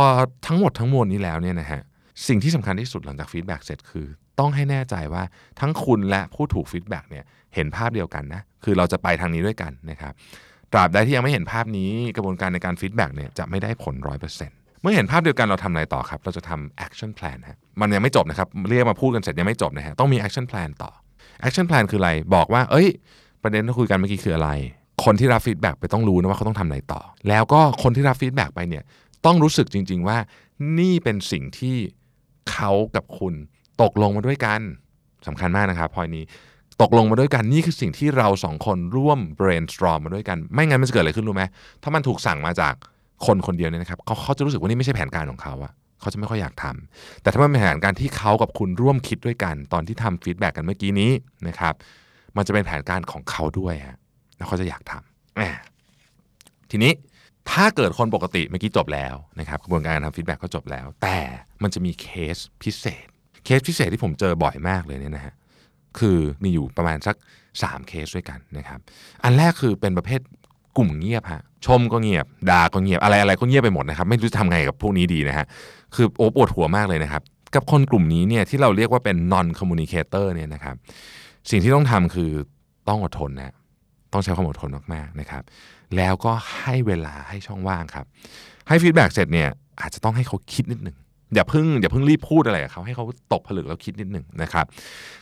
ทั้งหมดทั้งมวลนี้แล้วเนี่ยนะฮะสิ่งที่สำคัญที่สุดหลังจากฟีดแบ็กเสร็จคือต้องให้แน่ใจว่าทั้งคุณและผู้ถูกฟีดแบ็กเนี่ยเห็นภาพเดียวกันนะคือเราจะไปทางนี้ด้วยกันนะครับตราบใดที่ยังไม่เห็นภาพนี้กระบวนการในการฟีดแบ็กเนี่ยจะไม่ได้ผล หนึ่งร้อยเปอร์เซ็นต์เมื่อเห็นภาพเดียวกันเราทำอะไรต่อครับเราจะทำ action plan ฮะมันยังไม่จบนะครับเรียกมาพูดกันเสร็จยังไม่จบนะฮะต้องมี action plan ต่อ action plan คืออะไรบอกว่าเอ้ยประเด็นที่คุยกันเมื่อกี้คืออะไรคนที่รับฟีดแบ็กไปต้องรู้นะว่าเขาต้องทำอะไรต่อแล้วก็คนที่รับฟีดแบ็กไปเนี่ยต้องรู้สึกจริงๆว่านี่เป็นสิ่งที่เขากับคุณตกลงมาด้วยกันสำคัญมากนะครับพอยนี้ตกลงมาด้วยกันนี่คือสิ่งที่เราสองคนร่วม brainstorm มาด้วยกันไม่งั้นมันจะเกิดอะไรขึ้นรู้ไหมถ้ามันถูกสั่งมาจากคนคนเดียวเนี่ยนะครับเขาเขาจะรู้สึกว่านี่ไม่ใช่แผนการของเขาอะเขาจะไม่ค่อยอยากทำแต่ถ้ามันเป็นแผนการที่เขากับคุณร่วมคิดด้วยกันตอนที่ทำฟีดแบ็กกันเมื่อกี้นี้นะครับ มันจะเป็นแผนการของเขาด้วยฮะแล้วเขาจะอยากทำทีนี้ถ้าเกิดคนปกติเมื่อกี้จบแล้วนะครับกระบวนการทำฟีดแบ็กก็จบแล้วแต่มันจะมีเคสพิเศษเคสพิเศษที่ผมเจอบ่อยมากเลยเนี่ยนะฮะคือมีอยู่ประมาณสักสามเคสด้วยกันนะครับอันแรกคือเป็นประเภทกลุ่มเงียบฮะชมก็เงียบด่าก็เงียบอะไรอะไรก็เงียบไปหมดนะครับไม่รู้จะทำไงกับพวกนี้ดีนะฮะคือโอ้ปวดหัวมากเลยนะครับกับคนกลุ่มนี้เนี่ยที่เราเรียกว่าเป็น non communicator เนี่ยนะครับสิ่งที่ต้องทำคือต้องอดทนนะต้องใช้ความอดทนมากๆนะครับแล้วก็ให้เวลาให้ช่องว่างครับให้ฟีดแบ็กเสร็จเนี่ยอาจจะต้องให้เขาคิดนิดนึงอย่าเพิ่งอย่าเพิ่งรีบพูดอะไรกับเขาให้เขาตกผลึกแล้วคิดนิดนึงนะครั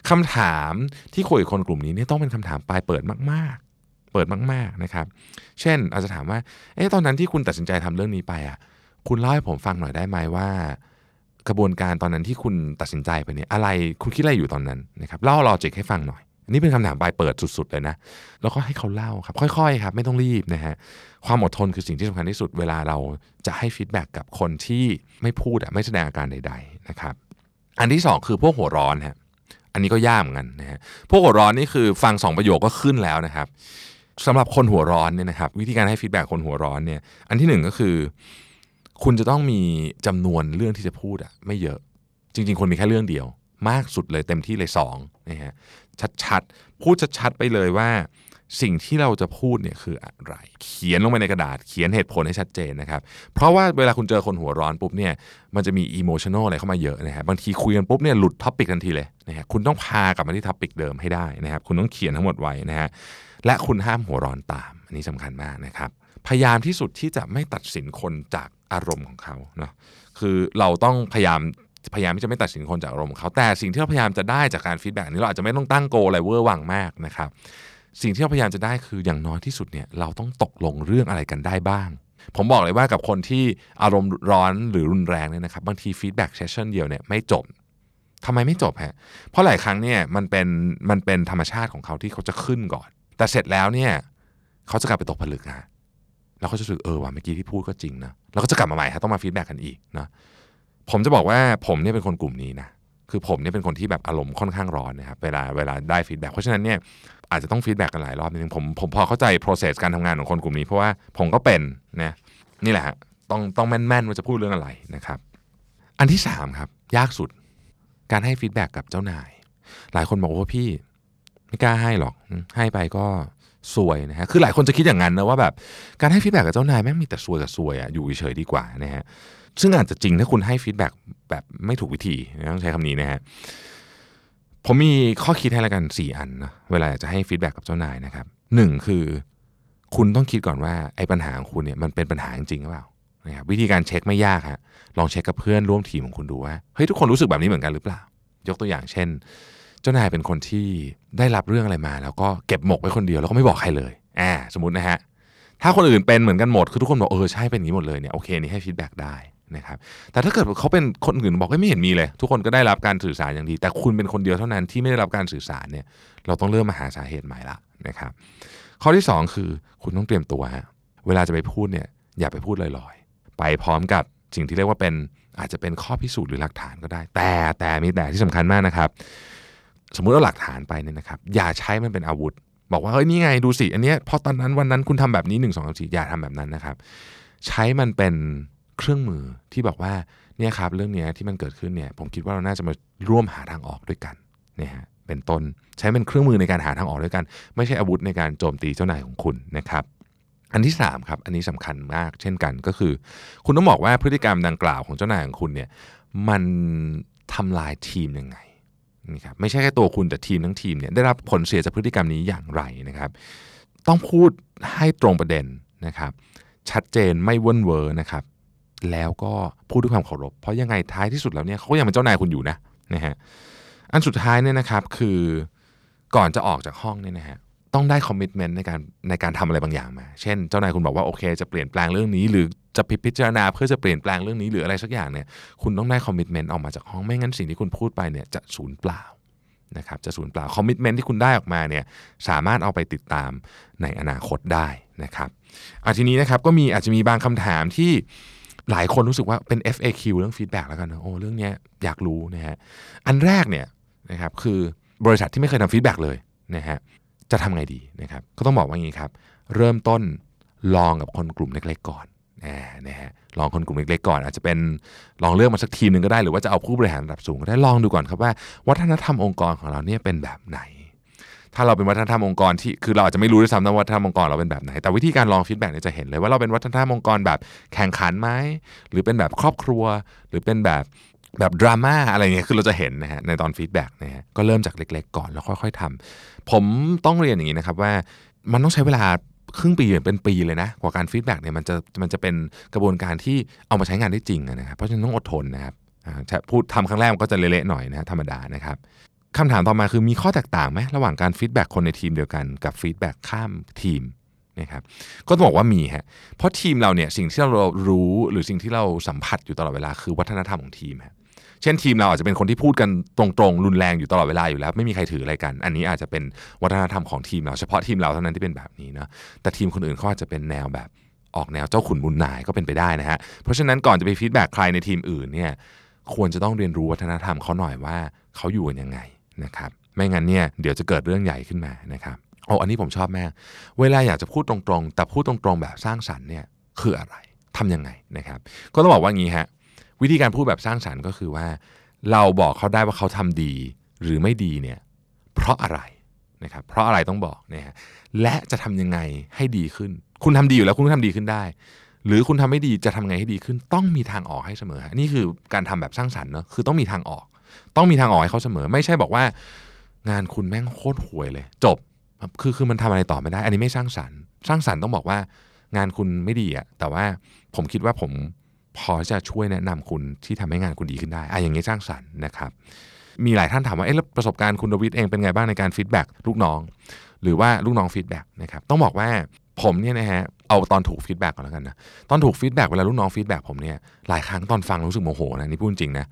บคำถามที่คุยกับคนกลุ่มนี้เนี่ยต้องเป็นคำถามปลายเปิดมากๆเปิดมากๆนะครับเช่นอาจจะถามว่าเอ๊ะตอนนั้นที่คุณตัดสินใจทำเรื่องนี้ไปอ่ะคุณเล่าให้ผมฟังหน่อยได้ไหมว่ากระบวนการตอนนั้นที่คุณตัดสินใจไปเนี่ยอะไรคุณคิดอะไรอยู่ตอนนั้นนะครับเล่าลอจิกให้ฟังหน่อยนี่เป็นคำถามปลายเปิดสุดๆเลยนะแล้วก็ให้เขาเล่าครับค่อยๆครับไม่ต้องรีบนะฮะความอดทนคือสิ่งที่สำคัญที่สุดเวลาเราจะให้ฟีดแบ็กกับคนที่ไม่พูดอ่ะไม่แสดงอาการใดๆนะครับอันที่สองคือพวกหัวร้อนฮะอันนี้ก็ยากเหมือนกันนะฮะพวกหัวร้อนนี่คือฟังสองประโยคก็ขึ้นแล้วนะครับสำหรับคนหัวร้อนเนี่ยนะครับวิธีการให้ฟีดแบ็กคนหัวร้อนเนี่ยอันที่หนึ่งก็คือคุณจะต้องมีจำนวนเรื่องที่จะพูดอ่ะไม่เยอะจริงๆคนมีแค่เรื่องเดียวมากสุดเลยเต็มที่เลยสองนะฮะชัดๆพูดชัดๆไปเลยว่าสิ่งที่เราจะพูดเนี่ยคืออะไรเขียนลงไปในกระดาษเขียนเหตุผลให้ชัดเจนนะครับเพราะว่าเวลาคุณเจอคนหัวร้อนปุ๊บเนี่ยมันจะมีอีโมชันอลอะไรเข้ามาเยอะนะฮะบางทีคุยกันปุ๊บเนี่ยหลุดท็อปิกทันทีเลยนะฮะคุณต้องพากลับมาที่ท็อปิกเดิมให้ได้นะครับคุณต้องเขียนทั้งหมดไว้นะฮะและคุณห้ามหัวร้อนตามอันนี้สำคัญมากนะครับพยายามที่สุดที่จะไม่ตัดสินคนจากอารมณ์ของเขาเนาะคือเราต้องพยายามพยายามที่จะไม่ตัดสินคนจากอารมณ์เขาแต่สิ่งที่เราพยายามจะได้จากการฟีดแบ็กนี้เราอาจจะไม่ต้องตั้งโกอะไรเวอร์วังมากนะครับสิ่งที่เราพยายามจะได้คืออย่างน้อยที่สุดเนี่ยเราต้องตกลงเรื่องอะไรกันได้บ้างผมบอกเลยว่ากับคนที่อารมณ์ร้อนหรือรุนแรงเนี่ยนะครับบางทีฟีดแบ็กเซสชั่นเดียวเนี่ยไม่จบทำไมไม่จบฮะเพราะหลายครั้งเนี่ยมันเป็นมันเป็นธรรมชาติของเขาที่เขาจะขึ้นก่อนแต่เสร็จแล้วเนี่ยเขาจะกลับไปตกผลึกนะแล้วเขาจะรู้สึกเออว่าเมื่อกี้ที่พูดก็จริงนะแล้วก็จะกลับมาใหม่ฮะต้องมาฟีดแบ็กกันอีกนะผมจะบอกว่าผมเนี่ยเป็นคนกลุ่มนี้นะคือผมเนี่ยเป็นคนที่แบบอารมณ์ค่อนข้างร้อนนะครับเวลาเวลาได้ฟีดแบ็กเพราะฉะนั้นเนี่ยอาจจะต้องฟีดแบ็กกันหลายรอบนิดนึงผมผมพอเข้าใจ process การทำงานของคนกลุ่มนี้เพราะว่าผมก็เป็นนะนี่แหละฮะต้องต้องแม่นๆว่าจะพูดเรื่องอะไรนะครับอันที่สามครับยากสุดการให้ฟีดแบ็กกับเจ้านายหลายคนบอกว่าพี่ไม่กล้าให้หรอกให้ไปก็สวยนะฮะคือหลายคนจะคิดอย่างนั้นนะว่าแบบการให้ฟีดแบ็กกับเจ้านายแม่งมีแต่สวยกับสวยอ่ะอยู่เฉยดีกว่านะฮะซึ่งอาจจะจริงถ้าคุณให้ฟีดแบ็กแบบไม่ถูกวิธีต้องใช้คำนี้นะฮะผมมีข้อคิดให้ละกันสี่อันนะเวลาจะให้ฟีดแบ็กกับเจ้านายนะครับหนึ่งคือคุณต้องคิดก่อนว่าไอ้ปัญหาของคุณเนี่ยมันเป็นปัญหาจริงหรือเปล่านะครับวิธีการเช็คไม่ยากฮะลองเช็คกับเพื่อนร่วมทีมของคุณดูว่าเฮ้ยทุกคนรู้สึกแบบนี้เหมือนกันหรือเปล่ายกตัวอย่างเช่นเจ้านายเป็นคนที่ได้รับเรื่องอะไรมาแล้วก็เก็บหมกไว้คนเดียวแล้วก็ไม่บอกใครเลยอ่าสมมตินะฮะถ้าคนอื่นเป็นเหมือนกันหมดคือทุกคนบอกเออใช่เป็นอย่างนี้หมดเลยเนี่ยโอเคนี่ให้ฟีดแบ็กได้นะครับแต่ถ้าเกิดเขาเป็นคนอื่นบอกว่าไม่เห็นมีเลยทุกคนก็ได้รับการสื่อสารอย่างดีแต่คุณเป็นคนเดียวเท่านั้นที่ไม่ได้รับการสื่อสารเนี่ยเราต้องเริ่มมาหาสาเหตุใหม่ละนะครับข้อที่สองคือคุณต้องเตรียมตัวฮะเวลาจะไปพูดเนี่ยอย่าไปพูดลอยๆไปพร้อมกับสิ่งที่เรียกว่าเป็นอาจจะเป็นข้อพิสูจน์หรือหลักฐานก็ได้แต่แต่มีแต่ที่สำคัญมากนะครับสมมุติเอาหลักฐานไปเนี่ยนะครับอย่าใช้มันเป็นอาวุธบอกว่าเฮ้ยนี่ไงดูสิอันเนี้ยพอตอนนั้นวันนั้นคุณทำแบบนี้หนึ่งสองสามสี่อย่าทำแบบนั้นนะครับใช้มันเป็นเครื่องมือที่บอกว่าเนี่ยครับเรื่องนี้ที่มันเกิดขึ้นเนี่ยผมคิดว่าเราน่าจะมาร่วมหาทางออกด้วยกันเนี่ยฮะเป็นต้นใช้เป็นเครื่องมือในการหาทางออกด้วยกันไม่ใช่อาวุธในการโจมตีเจ้านายของคุณนะครับอันที่สามครับอันนี้สำคัญมากเช่นกันก็คือคุณต้องบอกว่าพฤติกรรมดังกล่าวของเจ้านายของคุณเนี่ยมันทำลายทีมยังไงนี่ครับไม่ใช่แค่ตัวคุณแต่ทีมทั้งทีมเนี่ยได้รับผลเสียจากพฤติกรรมนี้อย่างไรนะครับต้องพูดให้ตรงประเด็นนะครับชัดเจนไม่เว่นเวอร์นะครับแล้วก็พูดด้วยความเคารพเพราะยังไงท้ายที่สุดแล้วเนี่ยเขาก็ยังเป็นเจ้านายคุณอยู่นะนะฮะอันสุดท้ายเนี่ยนะครับคือก่อนจะออกจากห้องเนี่ยนะฮะต้องได้คอมมิตเมนต์ในการในการทำอะไรบางอย่างมาเช่นเจ้านายคุณบอกว่าโอเคจะเปลี่ยนแปลงเรื่องนี้หรือจะพิจารณาเพื่อจะเปลี่ยนแปลงเรื่องนี้หรืออะไรสักอย่างเนี่ยคุณต้องได้คอมมิตเมนต์ออกมาจากห้องไม่งั้นสิ่งที่คุณพูดไปเนี่ยจะสูญเปล่านะครับจะสูญเปล่าคอมมิตเมนต์ที่คุณได้ออกมาเนี่ยสามารถเอาไปติดตามในอนาคตได้นะครับอ่ะทีนี้นะครับก็มีอาจจะมีบางคำถามที่หลายคนรู้สึกว่าเป็น เอฟ เอ คิว เรื่องฟีดแบ็กแล้วกันนะโอ้เรื่องนี้อยากรู้นะฮะอันแรกเนี่ยนะครับคือบริษัทที่ไม่เคยทำฟีดแบ็กเลยนะฮะ จะทำไงดีนะครับก็ต้องบอกว่าอย่างนี้ครับเริ่มต้นลองกับคนกลุ่มเล็กๆก่อนนะฮะลองคนกลุ่มเล็กๆก่อนอาจจะเป็นลองเลือกมาสักทีนึงก็ได้หรือว่าจะเอาผู้บริหารระดับสูงก็ได้ลองดูก่อนครับว่าวัฒนธรรมองค์กรของเราเนี่ยเป็นแบบไหนถ้าเราเป็นวัฒนธรรมองค์กรที่คือเราอาจจะไม่รู้ด้วยซ้ำนะวัฒนธรรมองค์กรเราเป็นแบบไหนแต่วิธีการลองฟีดแบ็กเนี่ยจะเห็นเลยว่าเราเป็นวัฒนธรรมองค์กรแบบแข่งขันไหมหรือเป็นแบบครอบครัวหรือเป็นแบบแบบดราม่าอะไรเงี้ยคือเราจะเห็นนะฮะในตอนฟีดแบ็กนะฮะก็เริ่มจากเล็กๆก่อนแล้วค่อยๆทำผมต้องเรียนอย่างนี้นะครับว่ามันต้องใช้เวลาครึ่งปีเป็นปีเลยนะกว่าการฟีดแบ็กเนี่ยมันจะมันจะเป็นกระบวนการที่เอามาใช้งานได้จริงนะครับเพราะฉะนั้นต้องอดทนนะครับพูดทำครั้งแรกมันก็จะเละๆหน่อยนะธรรมดานะครับคำถามต่อมาคือมีข้อแตกต่างไหมระหว่างการฟีดแบ็กคนในทีมเดียวกันกับฟีดแบ็กข้ามทีมนะครับก็ต้องบอกว่ามีฮะเพราะทีมเราเนี่ยสิ่งที่เรารู้หรือสิ่งที่เราสัมผัสอยู่ตลอดเวลาคือวัฒนธรรมของทีมฮะเช่นทีมเราอาจจะเป็นคนที่พูดกันตรงๆรุนแรงอยู่ตลอดเวลาอยู่แล้วไม่มีใครถืออะไรกันอันนี้อาจจะเป็นวัฒนธรรมของทีมเราเฉพาะทีมเราเท่านั้นที่เป็นแบบนี้นะแต่ทีมคนอื่นเขาอาจจะเป็นแนวแบบออกแนวเจ้าขุนบุญนายก็เป็นไปได้นะฮะเพราะฉะนั้นก่อนจะไปฟีดแบ็กใครในทีมอื่นเนี่ยควรจะต้องเรียนรู้วัฒนธรรมเขาหน่อยว่าเขาอยู่กันยังไงนะครับไม่งั้นเนี่ยเดี๋ยวจะเกิดเรื่องใหญ่ขึ้นมานะครับโอ้อันนี้ผมชอบมากเวลาอยากจะพูดตรงๆแต่พูดตรงๆแบบสร้างสรรค์เนี่ยคืออะไรทำยังไงนะครับก็ต้องบอกว่างี้ฮะวิธีการพูดแบบสร้างสรรค์ก็คือว่าเราบอกเขาได้ว่าเขาทำดีหรือไม่ดีเนี่ยเพราะอะไรนะครับเพราะอะไรต้องบอกนะฮะและจะทำยังไงให้ดีขึ้นคุณทำดีอยู่แล้วคุณทำดีขึ้นได้หรือคุณทำไม่ดีจะทำไงให้ดีขึ้นต้องมีทางออกให้เสมอฮะนี่คือการทำแบบสร้างสรรค์เนาะคือต้องมีทางออกต้องมีทางออกให้เขาเสมอไม่ใช่บอกว่างานคุณแม่งโคตรห่วยเลยจบคือคือมันทำอะไรต่อไม่ได้อันนี้ไม่สร้างสรรค์สร้างสรรค์ต้องบอกว่างานคุณไม่ดีอะแต่ว่าผมคิดว่าผมพอจะช่วยแนะนำคุณที่ทำให้งานคุณดีขึ้นได้อะอย่างนี้สร้างสรรค์นะครับมีหลายท่านถามว่าเอ๊ะแล้วประสบการณ์คุณดวิดเองเป็นไงบ้างในการฟีดแบ็กลูกน้องหรือว่าลูกน้องฟีดแบ็กนะครับต้องบอกว่าผมเนี่ยนะฮะเอาตอนถูกฟีดแบ็กก่อนแล้วกันนะตอนถูกฟีดแบ็กเวลาลูกน้องฟีดแบ็กผมเนี่ยหลายครั้งตอนฟังรู้สึกโมโหนะนี่พูดจริงนะ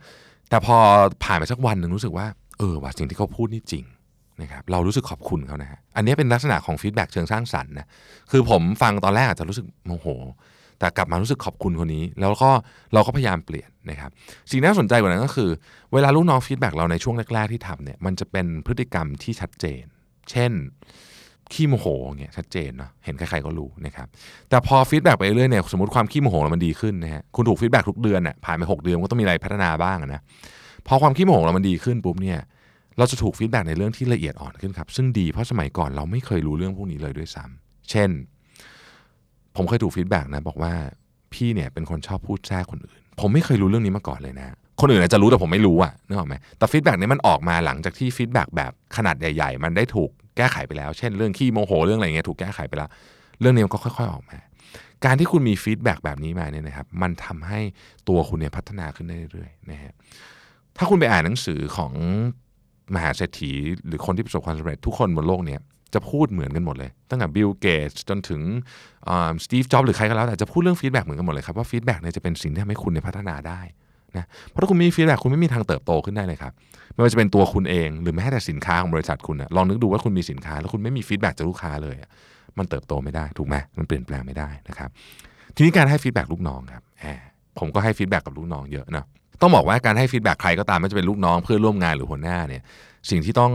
แต่พอผ่านไปสักวันนึงรู้สึกว่าเออว่าสิ่งที่เขาพูดนี่จริงนะครับเรารู้สึกขอบคุณเขานะฮะอันนี้เป็นลักษณะของฟีดแบ็กเชิงสร้างสรรค์นะคือผมฟังตอนแรกอาจจะรู้สึกโมโหแต่กลับมารู้สึกขอบคุณคนนี้แล้วก็เราก็พยายามเปลี่ยนนะครับสิ่งน่าสนใจกว่านั้นก็คือเวลาลูกน้องฟีดแบ็กเราในช่วงแรกๆที่ทำเนี่ยมันจะเป็นพฤติกรรมที่ชัดเจนเช่นขี้โมโหเงี้ยชัดเจนเนาะเห็นใครๆก็รู้นะครับแต่พอฟีดแบ็กไปเรื่อยเนี่ยสมมติความขี้โมโหเรามันดีขึ้นนะฮะคุณถูกฟีดแบ็กทุกเดือนอ่ะผ่านไปหกเดือนก็ต้องมีอะไรพัฒนาบ้างนะพอความขี้โมโหเรามันดีขึ้นปุ๊บเนี่ยเราจะถูกฟีดแบ็กในเรื่องที่ละเอียดอ่อนขึ้นครับซึ่งดีเพราะสมัยก่อนเราไม่เคยรู้เรื่องพวกนี้เลยด้วยซ้ำเช่นผมเคยถูกฟีดแบ็กนะบอกว่าพี่เนี่ยเป็นคนชอบพูดแซะคนอื่นผมไม่เคยรู้เรื่องนี้มาก่อนเลยนะคนอื่นอาจจะรู้แต่ผมไม่รู้อ่ะนึกออกไหมแต่ฟีดแบ็กนี้มันออกมาหลังจากที่ฟีดแบ็กแบบขนาดใหญ่ๆมันได้ถูกแก้ไขไปแล้วเช่นเรื่องขี้โมโหเรื่องอะไรเงี้ยถูกแก้ไขไปแล้วเรื่องนี้มันก็ค่อยๆออกมาการที่คุณมีฟีดแบ็กแบบนี้มาเนี่ยนะครับมันทำให้ตัวคุณเนี่ยพัฒนาขึ้นเรื่อยๆนะฮะถ้าคุณไปอ่านหนังสือของมหาเศรษฐีหรือคนที่ประสบความสำเร็จทุกคนบนโลกเนี่ยจะพูดเหมือนกันหมดเลยตั้งแต่บิลเกตส์จนถึงสตีฟจ็อบส์หรือใครก็แล้วแต่จะพูดเรื่องฟีดแบ็กเหมือนกันหมดเลยครับว่าฟีดแบ็กเนี่ยจะเป็นสิ่งที่ทำให้คุณเนี่ยพัฒนาได้นะเพราะถ้าคุณมีฟีดแบ็กคุณไม่มีทางเติบโตขึ้นได้เลยครับไม่ว่าจะเป็นตัวคุณเองหรือแม้แต่สินค้าของบริษัทคุณนะลองนึกดูว่าคุณมีสินค้าแล้วคุณไม่มีฟีดแบ็กจากลูกค้าเลยมันเติบโตไม่ได้ถูกไหมมันเปลี่ยนแปลงไม่ได้นะครับทีนี้การให้ฟีดแบ็กลูกน้องครับผมก็ให้ฟีดแบ็กกับลูกน้องเยอะนะต้องบอกว่าการให้ฟีดแบ็กใครก็ตามไม่ว่าจะเป็นลูกน้องเพื่อนร่วมงานหรือหัวหน้าเนี่ยสิ่งที่ต้อง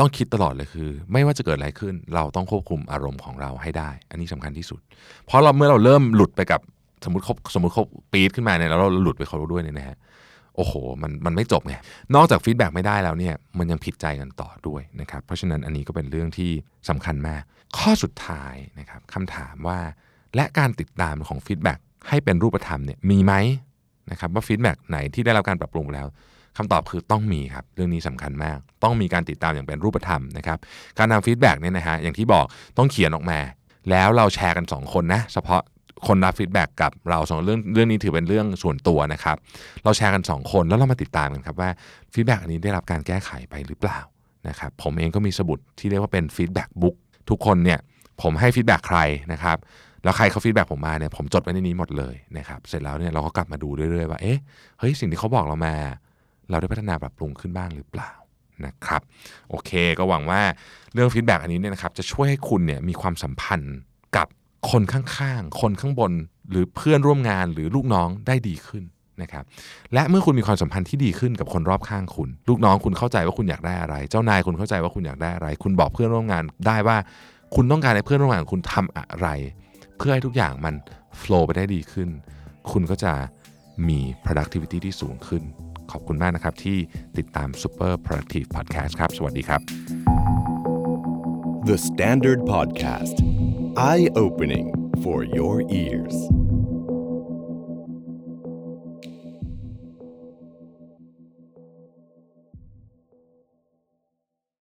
ต้องคิดตลอดเลยคือไม่ว่าจะเกิดอะไรขึ้นเราต้องควบคุมอารมณ์ของเราให้ได้อันนี้สำคัญที่สุดเพราะเราเมื่อเราเริ่มหลุดไปกับสมมติเขาสมมติเขาปี๊ดขึ้นมาเนี่ยแล้วเราหลุดไปเขาด้วยเนี่ยนะฮะโอ้โหมันมันไม่จบไงนอกจากฟีดแบ็กไม่ได้แล้วเนี่ยมันยังผิดใจกันต่อด้วยนะครับเพราะฉะนั้นอันนี้ก็เป็นเรื่องที่สำคัญมากข้อสุดท้ายนะครับคำถามว่าและการติดตามของฟีดแบ็กให้เป็นรูปธรรมเนี่ยมีไหมนะครับว่าฟีดแบ็กไหนที่ได้รับการปรับปรุงแล้วคำตอบคือต้องมีครับเรื่องนี้สำคัญมากต้องมีการติดตามอย่างเป็นรูปธรรมนะครับการทำฟีดแบ็กเนี่ยนะฮะอย่างที่บอกต้องเขียนออกมาแล้วเราแชร์กันสองคนนะเฉพาะคนรับฟีดแบ็กกับเราสองเรื่องเรื่องนี้ถือเป็นเรื่องส่วนตัวนะครับเราแชร์กันสองคนแล้วเรามาติดตามกันครับว่าฟีดแบ็กอันนี้ได้รับการแก้ไขไปหรือเปล่านะครับผมเองก็มีสมุดที่เรียกว่าเป็นฟีดแบ็กบุ๊กทุกคนเนี่ยผมให้ฟีดแบ็กใครนะครับแล้วใครเขาฟีดแบ็กผมมาเนี่ยผมจดไว้ในนี้หมดเลยนะครับเสร็จแล้วเนี่ยเราก็กลับมาดูเรื่อยๆว่าเอ๊ะเฮ้ยสิ่งที่เขาบอกเรามาเราได้พัฒนาปรับปรุงขึ้นบ้างหรือเปล่านะครับโอเคก็หวังว่าเรื่องฟีดแบ็กอันนี้เนี่ยนะครับจะช่วยให้คุณเนี่ยมีความสัมพันธ์กับคนข้างๆคนข้างบนหรือเพื่อนร่วมงานหรือลูกน้องได้ดีขึ้น นะครับและเมื่อคุณมีความสัมพันธ์ที่ดีขึ้นกับคนรอบข้างคุณลูกน้องคุณเข้าใจว่าคุณอยากได้อะไรเจ้านายคุณเข้าใจว่าคุณอยากได้อะไรคุณบอกเพื่อนร่วมงานได้ว่าคุณต้องการให้เพื่อนร่วมงานคุณทำอะไรเพื่อให้ทุกอย่างมันโฟลว์ไปได้ดีขึ้นคุณก็จะมี productivity ที่สูงขึ้นขอบคุณมากนะครับที่ติดตาม Super Productive Podcast ครับสวัสดีครับ The Standard Podcast Eye Opening for Your Ears